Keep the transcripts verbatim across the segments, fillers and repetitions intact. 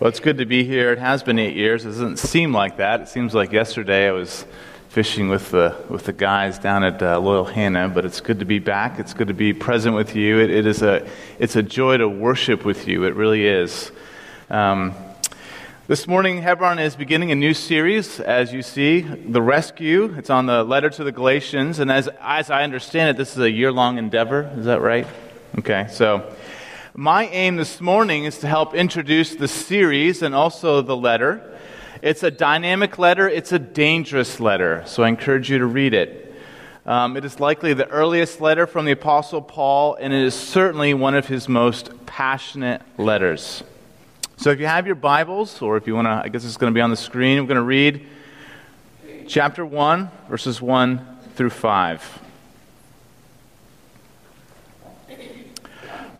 Well, it's good to be here. It has been eight years. It doesn't seem like that. It seems like yesterday I was fishing with the with the guys down at uh, Loyal Hannah, but it's good to be back. It's good to be present with you. It, it is a it's a joy to worship with you. It really is. Um, this morning, Hebron is beginning a new series, as you see, The Rescue. It's on the letter to the Galatians, and as as I understand it, this is a year-long endeavor. Is that right? Okay, so my aim this morning is to help introduce the series and also the letter. It's a dynamic letter. It's a dangerous letter, so I encourage you to read it. Um, it is likely the earliest letter from the Apostle Paul, and it is certainly one of his most passionate letters. So if you have your Bibles, or if you want to, I guess it's going to be on the screen, I'm going to read chapter one, verses one through five.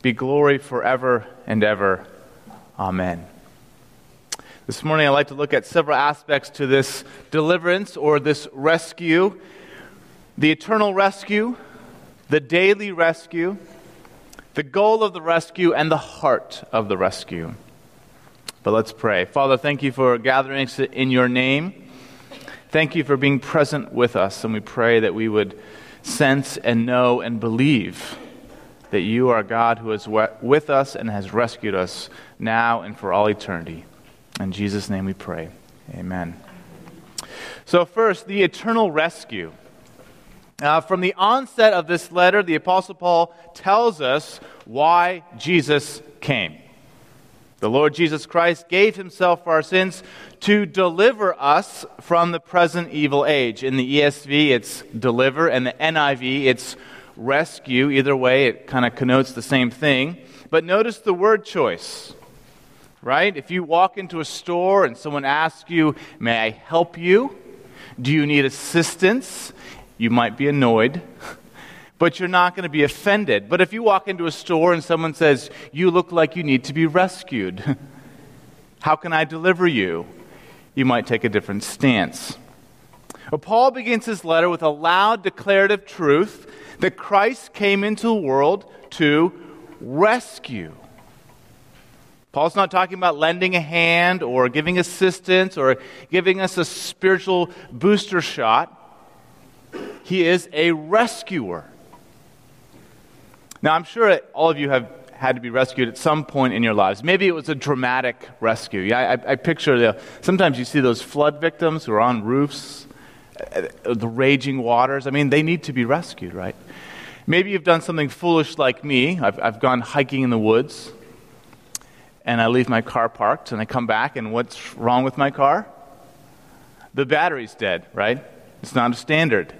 be glory forever and ever. Amen. This morning I'd like to look at several aspects to this deliverance or this rescue: the eternal rescue, the daily rescue, the goal of the rescue, and the heart of the rescue. But let's pray. Father, thank you for gathering in your name. Thank you for being present with us, and we pray that we would sense and know and believe that you are God who is with us and has rescued us now and for all eternity. In Jesus' name we pray. Amen. So first, the eternal rescue. Uh, from the onset of this letter, the Apostle Paul tells us why Jesus came. The Lord Jesus Christ gave himself for our sins to deliver us from the present evil age. In the E S V, it's deliver, and the N I V, it's rescue. Either way, it kind of connotes the same thing. But notice the word choice, right? If you walk into a store and someone asks you, "May I help you? Do you need assistance?" you might be annoyed, but you're not going to be offended. But if you walk into a store and someone says, "You look like you need to be rescued. How can I deliver you?" you might take a different stance. Well, Paul begins his letter with a loud declarative truth that Christ came into the world to rescue. Paul's not talking about lending a hand or giving assistance or giving us a spiritual booster shot. He is a rescuer. Now, I'm sure all of you have had to be rescued at some point in your lives. Maybe it was a dramatic rescue. Yeah, I, I picture, the, sometimes you see those flood victims who are on roofs, the raging waters. I mean, they need to be rescued, right? Maybe you've done something foolish like me. I've, I've gone hiking in the woods, and I leave my car parked, and I come back, and what's wrong with my car? The battery's dead, right? It's not a standard.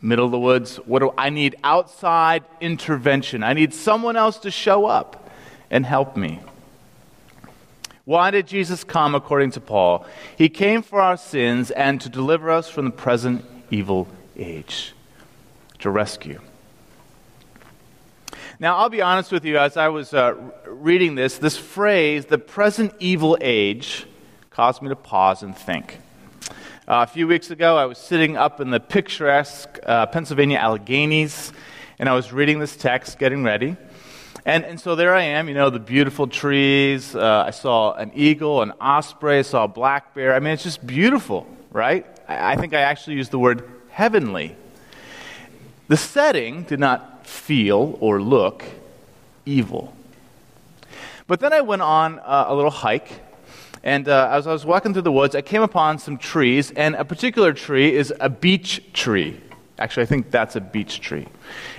Middle of the woods, what do I need? Outside intervention. I need someone else to show up and help me. Why did Jesus come, according to Paul? He came for our sins and to deliver us from the present evil age, to rescue. Now, I'll be honest with you, as I was uh, reading this, this phrase, the present evil age, caused me to pause and think. Uh, a few weeks ago, I was sitting up in the picturesque uh, Pennsylvania Alleghenies, and I was reading this text, getting ready. And and so there I am, you know, the beautiful trees. Uh, I saw an eagle, an osprey. I saw a black bear. I mean, it's just beautiful, right? I, I think I actually used the word heavenly. The setting did not feel or look evil. But then I went on uh, a little hike, and uh, as I was walking through the woods, I came upon some trees, and a particular tree is a beech tree. Actually, I think that's a beech tree.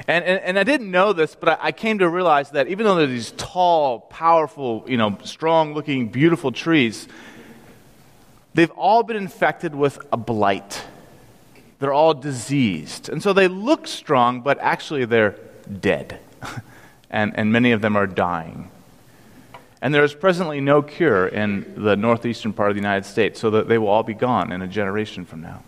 And, and and I didn't know this, but I, I came to realize that even though they're these tall, powerful, you know, strong-looking, beautiful trees, they've all been infected with a blight. They're all diseased. And so they look strong, but actually they're dead. and and many of them are dying. And there is presently no cure in the northeastern part of the United States, so that they will all be gone in a generation from now.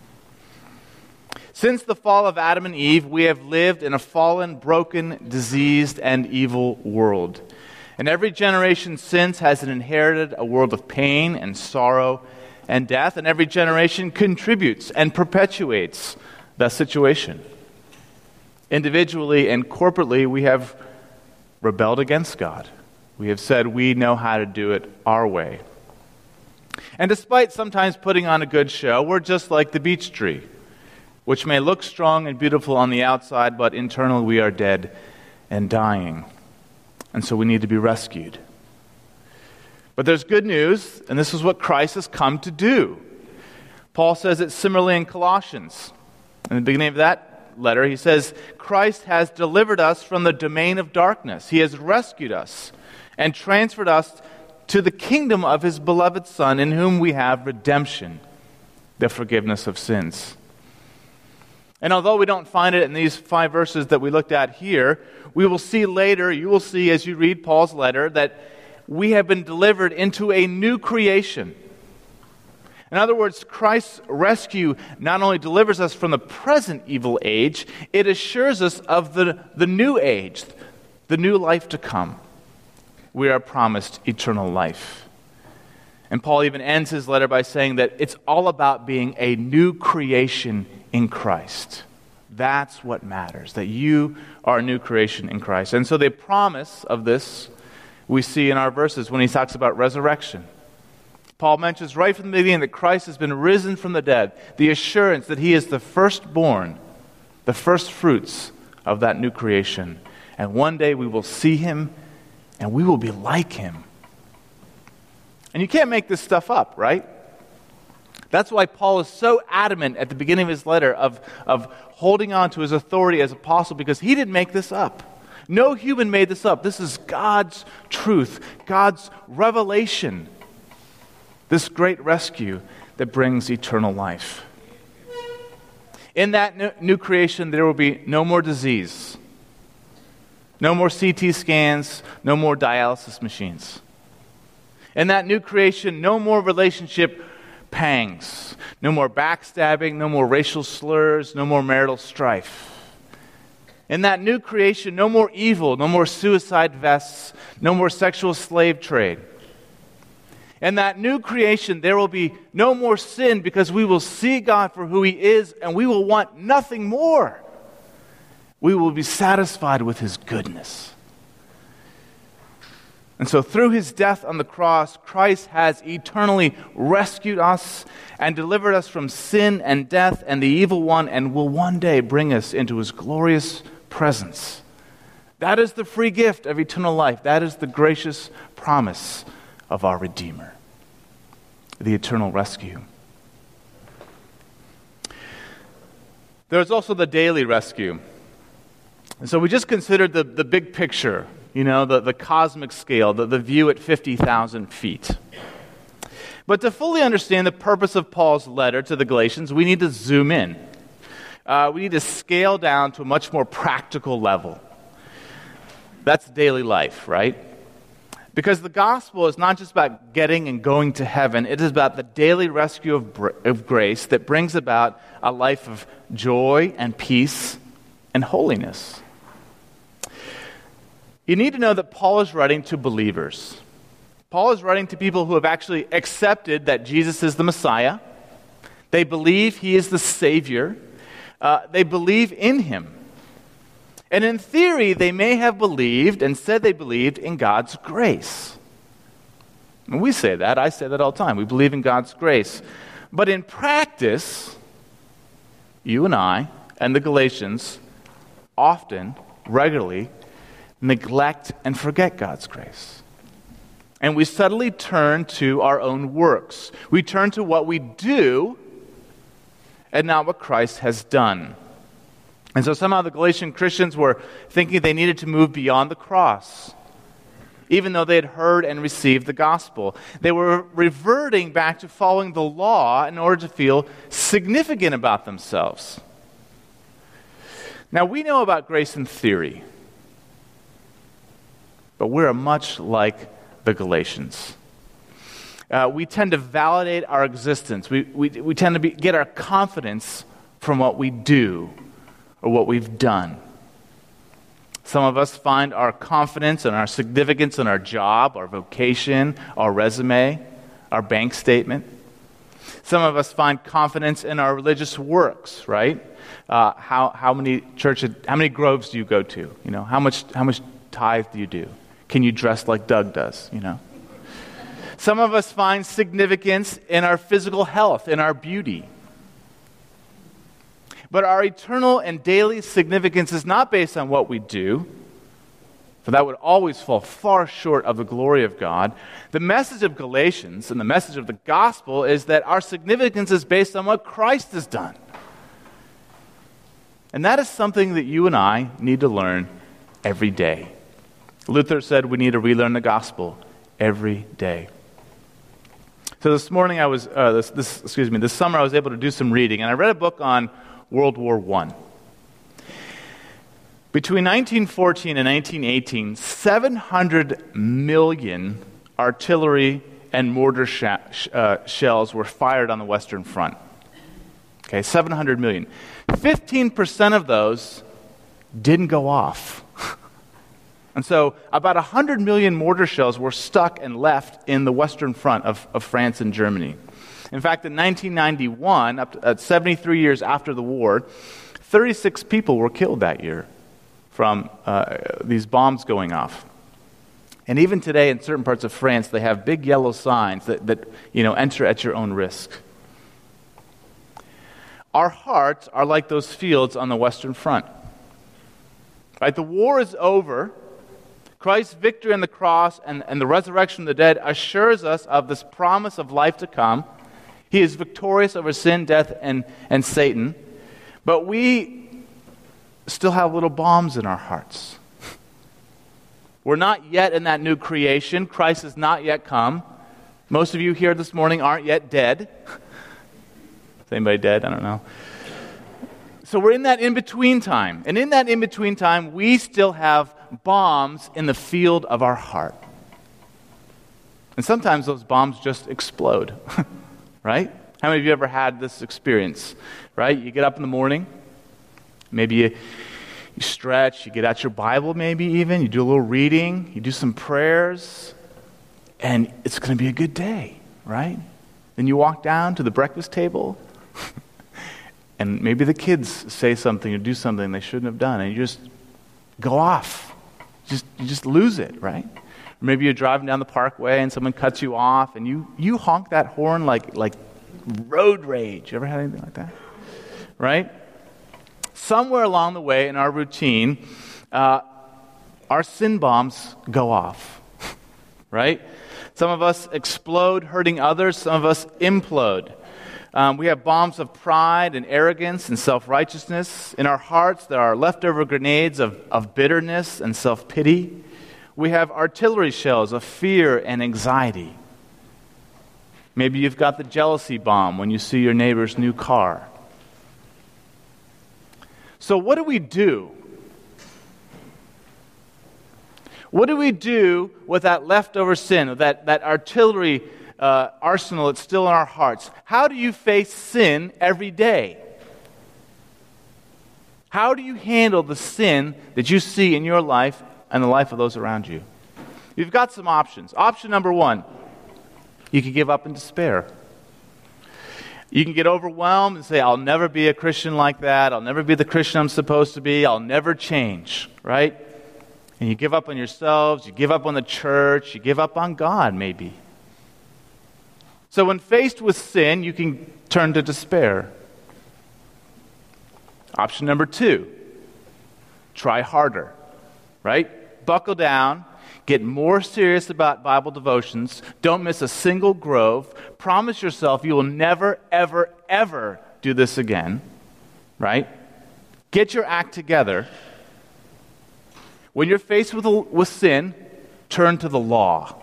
Since the fall of Adam and Eve, we have lived in a fallen, broken, diseased, and evil world. And every generation since has inherited a world of pain and sorrow and death, and every generation contributes and perpetuates that situation. Individually and corporately, we have rebelled against God. We have said we know how to do it our way. And despite sometimes putting on a good show, we're just like the beech tree, which may look strong and beautiful on the outside, but internally we are dead and dying. And so we need to be rescued. But there's good news, and this is what Christ has come to do. Paul says it similarly in Colossians. In the beginning of that letter, he says, Christ has delivered us from the domain of darkness. He has rescued us and transferred us to the kingdom of his beloved Son, in whom we have redemption, the forgiveness of sins. And although we don't find it in these five verses that we looked at here, we will see later, you will see as you read Paul's letter, that we have been delivered into a new creation. In other words, Christ's rescue not only delivers us from the present evil age, it assures us of the, the new age, the new life to come. We are promised eternal life. And Paul even ends his letter by saying that it's all about being a new creation in Christ. That's what matters, that you are a new creation in Christ. And so the promise of this we see in our verses when he talks about resurrection. Paul mentions right from the beginning that Christ has been risen from the dead, the assurance that he is the firstborn, the first fruits of that new creation. And one day we will see him and we will be like him. And you can't make this stuff up, right? That's why Paul is so adamant at the beginning of his letter of, of holding on to his authority as apostle, because he didn't make this up. No human made this up. This is God's truth, God's revelation, this great rescue that brings eternal life. In that new creation, there will be no more disease, no more C T scans, no more dialysis machines. In that new creation, no more relationship pangs, no more backstabbing, no more racial slurs, no more marital strife. In that new creation, no more evil, no more suicide vests, no more sexual slave trade. In that new creation, there will be no more sin, because we will see God for who he is and we will want nothing more. We will be satisfied with his goodness. And so through his death on the cross, Christ has eternally rescued us and delivered us from sin and death and the evil one, and will one day bring us into his glorious presence. That is the free gift of eternal life. That is the gracious promise of our Redeemer, the eternal rescue. There is also the daily rescue. And so we just considered the, the big picture. You know, the, the cosmic scale, the, the view at fifty thousand feet. But to fully understand the purpose of Paul's letter to the Galatians, we need to zoom in. Uh, we need to scale down to a much more practical level. That's daily life, right? Because the gospel is not just about getting and going to heaven. It is about the daily rescue of, br- of grace that brings about a life of joy and peace and holiness. You need to know that Paul is writing to believers. Paul is writing to people who have actually accepted that Jesus is the Messiah. They believe he is the Savior. Uh, they believe in him. And in theory, they may have believed and said they believed in God's grace. And we say that. I say that all the time. We believe in God's grace. But in practice, you and I and the Galatians often, regularly, neglect and forget God's grace. And we subtly turn to our own works. We turn to what we do and not what Christ has done. And so somehow the Galatian Christians were thinking they needed to move beyond the cross, even though they had heard and received the gospel. They were reverting back to following the law in order to feel significant about themselves. Now, we know about grace in theory. But we're much like the Galatians. Uh, we tend to validate our existence. We we, we tend to be, get our confidence from what we do or what we've done. Some of us find our confidence and our significance in our job, our vocation, our resume, our bank statement. Some of us find confidence in our religious works, right? Uh, how how many church how many groves do you go to? You know, how much how much tithe do you do? Can you dress like Doug does? You know. Some of us find significance in our physical health, in our beauty. But our eternal and daily significance is not based on what we do, for that would always fall far short of the glory of God. The message of Galatians and the message of the gospel is that our significance is based on what Christ has done. And that is something that you and I need to learn every day. Luther said we need to relearn the gospel every day. So this morning I was, uh, this, this, excuse me, this summer I was able to do some reading, and I read a book on World War One. Between nineteen fourteen and nineteen eighteen, seven hundred million artillery and mortar sh- sh- uh, shells were fired on the Western Front. Okay, seven hundred million. fifteen percent of those didn't go off. And so about one hundred million mortar shells were stuck and left in the Western Front of, of France and Germany. In fact, in nineteen ninety-one, up to, uh, seventy-three years after the war, thirty-six people were killed that year from uh, these bombs going off. And even today, in certain parts of France, they have big yellow signs that, that you know, enter at your own risk. Our hearts are like those fields on the Western Front. Right? The war is over. Christ's victory on the cross and, and the resurrection of the dead assures us of this promise of life to come. He is victorious over sin, death, and, and Satan. But we still have little bombs in our hearts. We're not yet in that new creation. Christ has not yet come. Most of you here this morning aren't yet dead. Is anybody dead? I don't know. So we're in that in-between time. And in that in-between time, we still have bombs in the field of our heart. And sometimes those bombs just explode, right? How many of you ever had this experience, right? You get up in the morning, maybe you, you stretch, you get out your Bible maybe even, you do a little reading, you do some prayers, and it's going to be a good day, right? Then you walk down to the breakfast table, and maybe the kids say something or do something they shouldn't have done, and you just go off. Just, you just lose it, right? Or maybe you're driving down the parkway and someone cuts you off, and you, you honk that horn like, like road rage. You ever had anything like that? Right? Somewhere along the way in our routine, uh, our sin bombs go off, right? Some of us explode, hurting others. Some of us implode. Um, we have bombs of pride and arrogance and self-righteousness. In our hearts, there are leftover grenades of, of bitterness and self-pity. We have artillery shells of fear and anxiety. Maybe you've got the jealousy bomb when you see your neighbor's new car. So what do we do? What do we do with that leftover sin, with that, that artillery Uh, arsenal that's still in our hearts? How do you face sin every day? How do you handle the sin that you see in your life and the life of those around you? You've got some options. Option number one, you can give up in despair. You can get overwhelmed and say, I'll never be a Christian like that. I'll never be the Christian I'm supposed to be. I'll never change, right? And you give up on yourselves. You give up on the church. You give up on God, maybe. So when faced with sin, you can turn to despair. Option number two, try harder, right? Buckle down, get more serious about Bible devotions, don't miss a single grove, promise yourself you will never, ever, ever do this again, right? Get your act together. When you're faced with, with sin, turn to the law.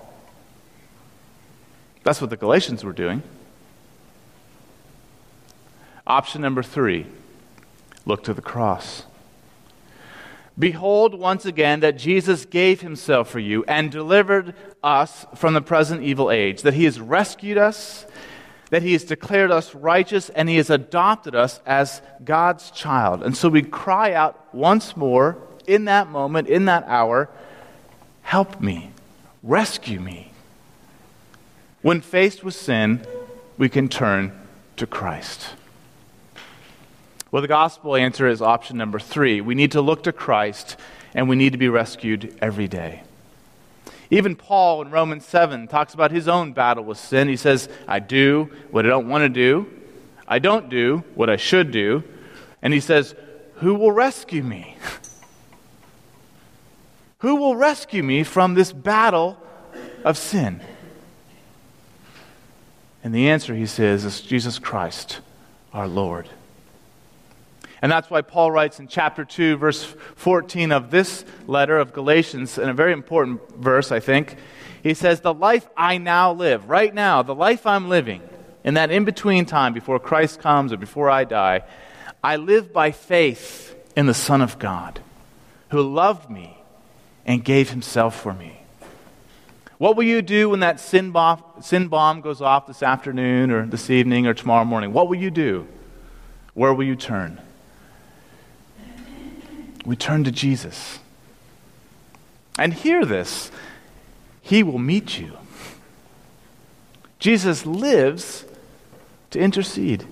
That's what the Galatians were doing. Option number three, look to the cross. Behold once again that Jesus gave himself for you and delivered us from the present evil age, that he has rescued us, that he has declared us righteous, and he has adopted us as God's child. And so we cry out once more in that moment, in that hour, help me, rescue me. When faced with sin, we can turn to Christ. Well, the gospel answer is option number three. We need to look to Christ, and we need to be rescued every day. Even Paul in Romans seven talks about his own battle with sin. He says, I do what I don't want to do. I don't do what I should do. And he says, who will rescue me? Who will rescue me from this battle of sin? And the answer, he says, is Jesus Christ, our Lord. And that's why Paul writes in chapter two, verse fourteen of this letter of Galatians, and a very important verse, I think. He says, the life I now live, right now, the life I'm living, in that in-between time before Christ comes or before I die, I live by faith in the Son of God, who loved me and gave himself for me. What will you do when that sin bomb, sin bomb goes off this afternoon or this evening or tomorrow morning? What will you do? Where will you turn? We turn to Jesus. And hear this, he will meet you. Jesus lives to intercede.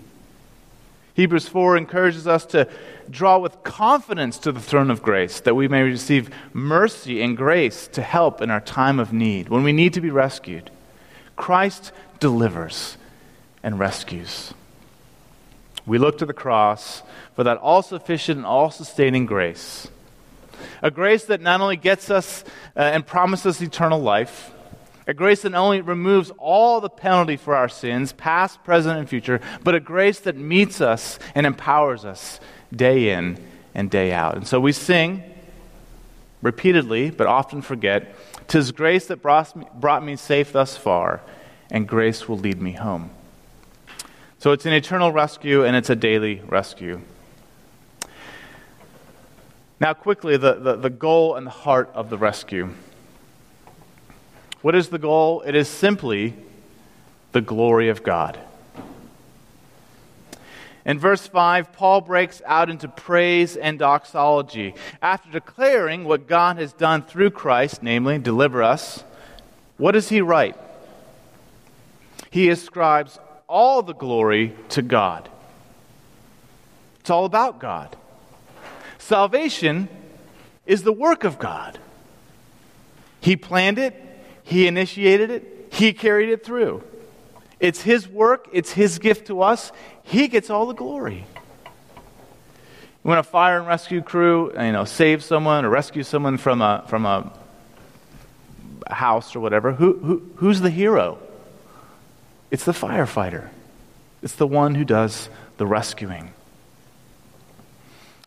Hebrews four encourages us to draw with confidence to the throne of grace, that we may receive mercy and grace to help in our time of need. When we need to be rescued, Christ delivers and rescues. We look to the cross for that all-sufficient and all-sustaining grace. A grace that not only gets us uh, and promises eternal life, a grace that not only removes all the penalty for our sins, past, present, and future, but a grace that meets us and empowers us day in and day out. And so we sing repeatedly, but often forget, 'Tis grace that brought me, brought me safe thus far, and grace will lead me home. So it's an eternal rescue, and it's a daily rescue. Now quickly, the, the, the goal and the heart of the rescue. What is the goal? It is simply the glory of God. In verse five, Paul breaks out into praise and doxology. After declaring what God has done through Christ, namely, deliver us, what does he write? He ascribes all the glory to God. It's all about God. Salvation is the work of God. He planned it. He initiated it. He carried it through. It's his work. It's his gift to us. He gets all the glory. When a fire and rescue crew, you know, saves someone or rescues someone from a from a house or whatever, who, who who's the hero? It's the firefighter. It's the one who does the rescuing.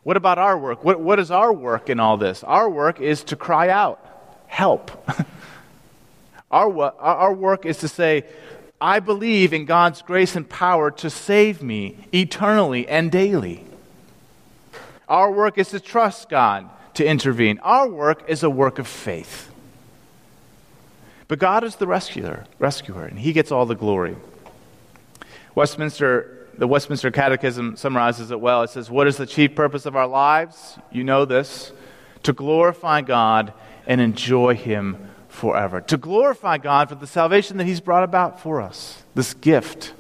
What about our work? What, what is our work in all this? Our work is to cry out, help. Our, our work is to say, I believe in God's grace and power to save me eternally and daily. Our work is to trust God to intervene. Our work is a work of faith. But God is the rescuer, rescuer, and he gets all the glory. Westminster, the Westminster Catechism summarizes it well. It says, what is the chief purpose of our lives? You know this. To glorify God and enjoy him forever. To glorify God for the salvation that he's brought about for us, this gift.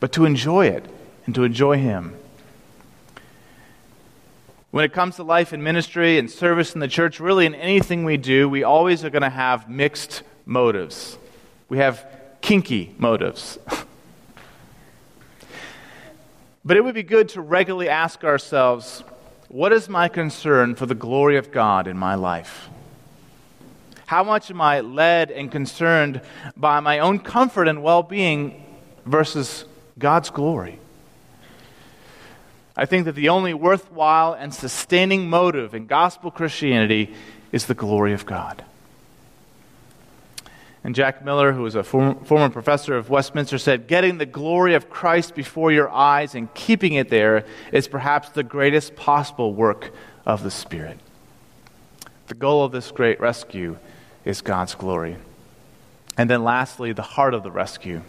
But to enjoy it and to enjoy him. When it comes to life and ministry and service in the church, really in anything we do, we always are going to have mixed motives. We have kinky motives. But it would be good to regularly ask ourselves, what is my concern for the glory of God in my life? How much am I led and concerned by my own comfort and well-being versus God's glory? I think that the only worthwhile and sustaining motive in gospel Christianity is the glory of God. And Jack Miller, who was a form, former professor of Westminster, said, getting the glory of Christ before your eyes and keeping it there is perhaps the greatest possible work of the Spirit. The goal of this great rescue is God's glory. And then lastly, the heart of the rescue.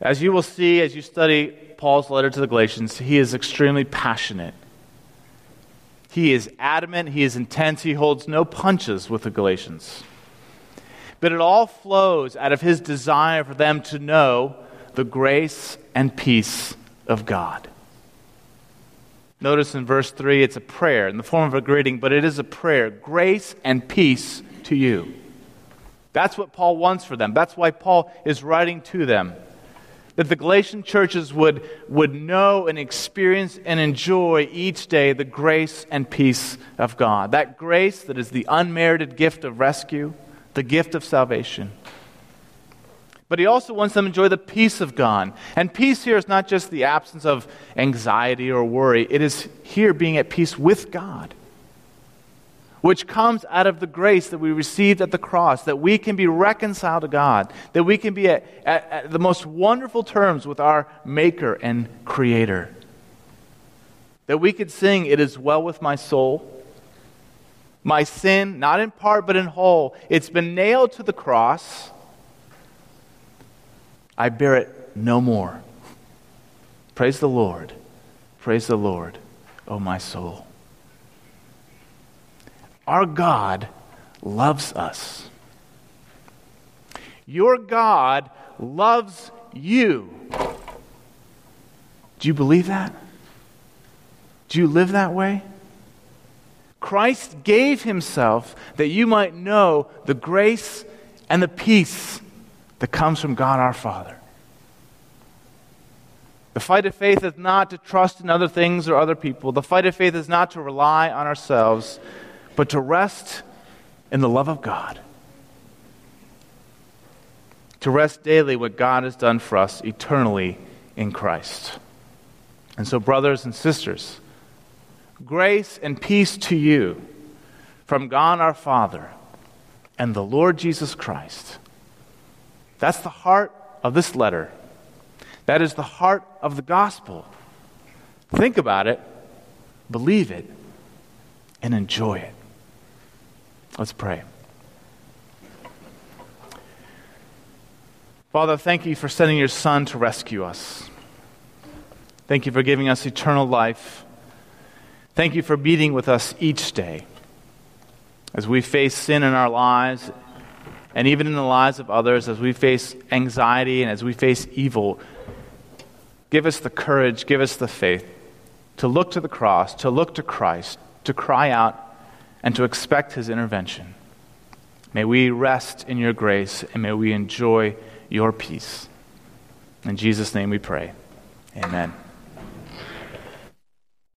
As you will see as you study Paul's letter to the Galatians, he is extremely passionate. He is adamant, he is intense, he holds no punches with the Galatians. But it all flows out of his desire for them to know the grace and peace of God. Notice in verse three, it's a prayer in the form of a greeting, but it is a prayer. Grace and peace to you. That's what Paul wants for them. That's why Paul is writing to them. That the Galatian churches would, would know and experience and enjoy each day the grace and peace of God. That grace that is the unmerited gift of rescue, the gift of salvation. But he also wants them to enjoy the peace of God. And peace here is not just the absence of anxiety or worry. It is here being at peace with God, which comes out of the grace that we received at the cross, that we can be reconciled to God, that we can be at, at, at the most wonderful terms with our Maker and Creator, that we could sing, "It is well with my soul. My sin, not in part but in whole, it's been nailed to the cross. I bear it no more. Praise the Lord. Praise the Lord, O my soul." Our God loves us. Your God loves you. Do you believe that? Do you live that way? Christ gave himself that you might know the grace and the peace that comes from God our Father. The fight of faith is not to trust in other things or other people. The fight of faith is not to rely on ourselves, but to rest in the love of God. To rest daily what God has done for us eternally in Christ. And so, brothers and sisters, grace and peace to you from God our Father and the Lord Jesus Christ. That's the heart of this letter. That is the heart of the gospel. Think about it, believe it, and enjoy it. Let's pray. Father, thank you for sending your Son to rescue us. Thank you for giving us eternal life. Thank you for meeting with us each day as we face sin in our lives and even in the lives of others, as we face anxiety and as we face evil. Give us the courage, give us the faith to look to the cross, to look to Christ, to cry out and to expect his intervention. May we rest in your grace and may we enjoy your peace. In Jesus' name we pray. Amen.